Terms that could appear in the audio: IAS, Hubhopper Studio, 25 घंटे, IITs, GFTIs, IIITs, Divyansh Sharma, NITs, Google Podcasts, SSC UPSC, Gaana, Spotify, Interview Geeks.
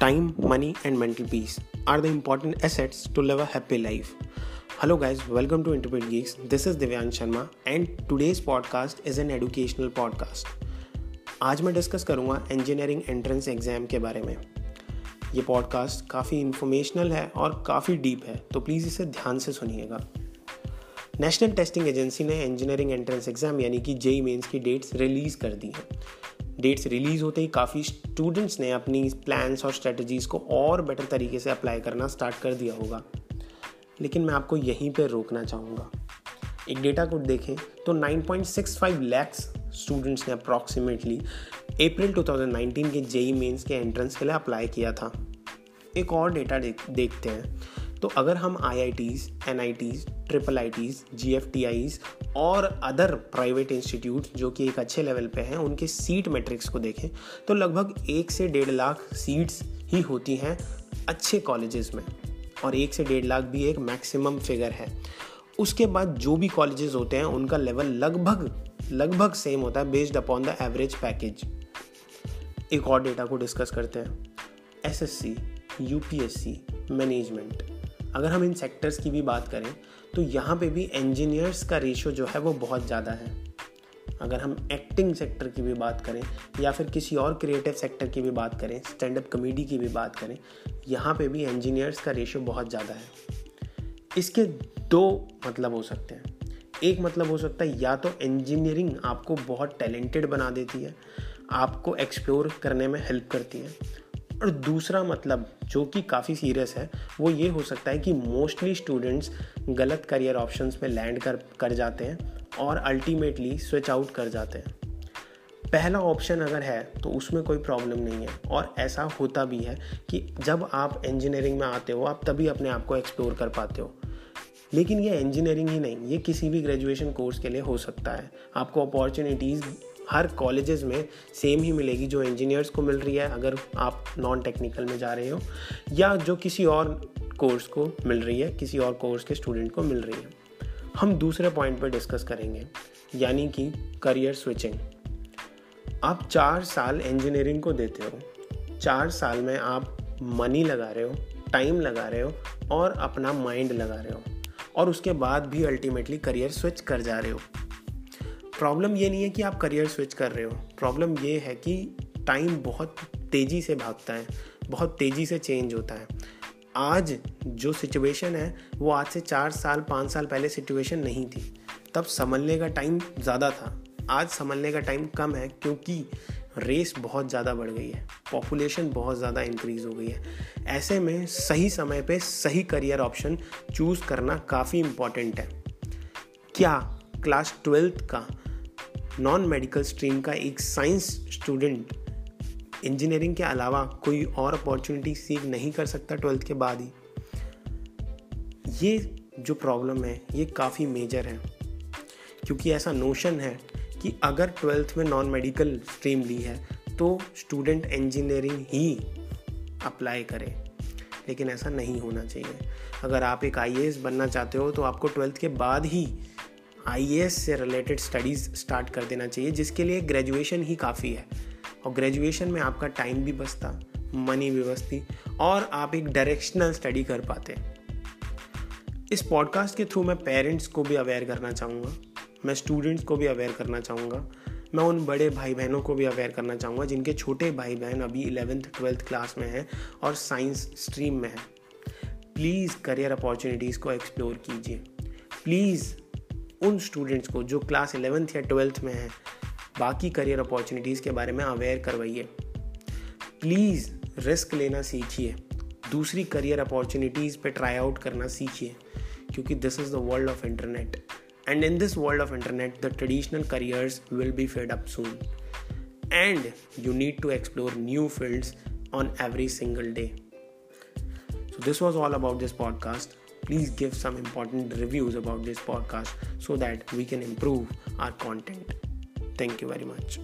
Time, money and mental peace are the important assets to live a happy life. Hello guys, welcome to Interview Geeks. This is Divyansh Sharma and today's podcast is an educational podcast. आज मैं discuss करूँगा engineering entrance exam के बारे में। ये podcast काफ़ी informational है और काफ़ी डीप है, तो प्लीज़ इसे ध्यान से सुनिएगा। नेशनल टेस्टिंग एजेंसी ने इंजीनियरिंग एंट्रेंस एग्ज़ाम यानी कि जेई मेंस की डेट्स रिलीज़ कर दी है। डेट्स रिलीज़ होते ही काफ़ी स्टूडेंट्स ने अपनी प्लान्स और स्ट्रेटजीज़ को और बेटर तरीके से अप्लाई करना स्टार्ट कर दिया होगा, लेकिन मैं आपको यहीं पर रोकना चाहूँगा। एक डेटा को देखें तो 9.65 लैक्स स्टूडेंट्स ने अप्रॉक्सीमेटली अप्रैल 2019 के जेई मेंस के एंट्रेंस के लिए अप्लाई किया था। एक और डेटा देखते हैं तो अगर हम IITs, NITs, IIITs, GFTIs और अदर प्राइवेट इंस्टीट्यूट जो कि एक अच्छे लेवल पे हैं उनके सीट मैट्रिक्स को देखें तो लगभग 1 से 1.5 लाख सीट्स ही होती हैं अच्छे कॉलेजेस में, और 1 से 1.5 लाख भी एक मैक्सिमम फिगर है। उसके बाद जो भी कॉलेजेस होते हैं उनका लेवल लगभग सेम होता है based upon the average package. एक और डेटा को डिस्कस करते हैं, SSC, UPSC, मैनेजमेंट। अगर हम इन सेक्टर्स की भी बात करें तो यहाँ पे भी इंजीनियर्स का रेशियो जो है वो बहुत ज़्यादा है। अगर हम एक्टिंग सेक्टर की भी बात करें या फिर किसी और क्रिएटिव सेक्टर की भी बात करें, स्टैंड अप कॉमेडी की भी बात करें, यहाँ पे भी इंजीनियर्स का रेशियो बहुत ज़्यादा है। इसके 2 मतलब हो सकते हैं। एक मतलब हो सकता है या तो इंजीनियरिंग आपको बहुत टैलेंटेड बना देती है, आपको एक्सप्लोर करने में हेल्प करती है, और दूसरा मतलब जो कि काफ़ी सीरियस है वो ये हो सकता है कि मोस्टली स्टूडेंट्स गलत करियर ऑप्शंस में लैंड कर जाते हैं और अल्टीमेटली स्विच आउट कर जाते हैं। पहला ऑप्शन अगर है तो उसमें कोई प्रॉब्लम नहीं है, और ऐसा होता भी है कि जब आप इंजीनियरिंग में आते हो आप तभी अपने आप को एक्सप्लोर कर पाते हो। लेकिन ये इंजीनियरिंग ही नहीं, ये किसी भी ग्रेजुएशन कोर्स के लिए हो सकता है। आपको अपॉर्चुनिटीज़ हर कॉलेजेस में सेम ही मिलेगी जो इंजीनियर्स को मिल रही है अगर आप नॉन टेक्निकल में जा रहे हो, या जो किसी और कोर्स को मिल रही है, किसी और कोर्स के स्टूडेंट को मिल रही है। हम दूसरे पॉइंट पर डिस्कस करेंगे यानी कि करियर स्विचिंग। आप 4 साल इंजीनियरिंग को देते हो, 4 साल में आप मनी लगा रहे हो, टाइम लगा रहे हो और अपना माइंड लगा रहे हो, और उसके बाद भी अल्टीमेटली करियर स्विच कर जा रहे हो। प्रॉब्लम ये नहीं है कि आप करियर स्विच कर रहे हो, प्रॉब्लम ये है कि टाइम बहुत तेज़ी से भागता है, बहुत तेज़ी से चेंज होता है। आज जो सिचुएशन है वो आज से 4 साल 5 साल पहले सिचुएशन नहीं थी, तब संभलने का टाइम ज़्यादा था, आज संभलने का टाइम कम है क्योंकि रेस बहुत ज़्यादा बढ़ गई है, पॉपुलेशन बहुत ज़्यादा इंक्रीज़ हो गई है। ऐसे में सही समय पे सही करियर ऑप्शन चूज़ करना काफ़ी इम्पॉर्टेंट है। क्या क्लास 12th का नॉन मेडिकल स्ट्रीम का एक साइंस स्टूडेंट इंजीनियरिंग के अलावा कोई और अपॉर्चुनिटी सीख नहीं कर सकता 12th के बाद ही? ये जो प्रॉब्लम है ये काफ़ी मेजर है, क्योंकि ऐसा नोशन है कि अगर 12th में नॉन मेडिकल स्ट्रीम ली है तो स्टूडेंट इंजीनियरिंग ही अप्लाई करे, लेकिन ऐसा नहीं होना चाहिए। अगर आप एक IAS बनना चाहते हो तो आपको 12th के बाद ही IAS से रिलेटेड स्टडीज़ स्टार्ट कर देना चाहिए, जिसके लिए ग्रेजुएशन ही काफ़ी है, और ग्रेजुएशन में आपका टाइम भी बचता, मनी भी बचती, और आप एक डायरेक्शनल स्टडी कर पाते। इस पॉडकास्ट के थ्रू मैं पेरेंट्स को भी अवेयर करना चाहूँगा, मैं स्टूडेंट्स को भी अवेयर करना चाहूँगा, मैं उन बड़े भाई बहनों को भी अवेयर करना चाहूँगा जिनके छोटे भाई बहन अभी 11th 12th क्लास में हैं और साइंस स्ट्रीम में हैं। प्लीज़ करियर अपॉर्चुनिटीज़ को एक्सप्लोर कीजिए। प्लीज़ उन स्टूडेंट्स को जो क्लास 11th या 12th में हैं बाकी करियर अपॉर्चुनिटीज़ के बारे में अवेयर करवाइए। प्लीज़ रिस्क लेना सीखिए, दूसरी करियर अपॉर्चुनिटीज़ पे ट्राई आउट करना सीखिए, क्योंकि this is the world of internet and in this world of internet the traditional careers will be fade up soon, and you need to explore new fields on every single day. So this was all about this podcast. Please give some important reviews about this podcast so that we can improve our content. Thank you very much.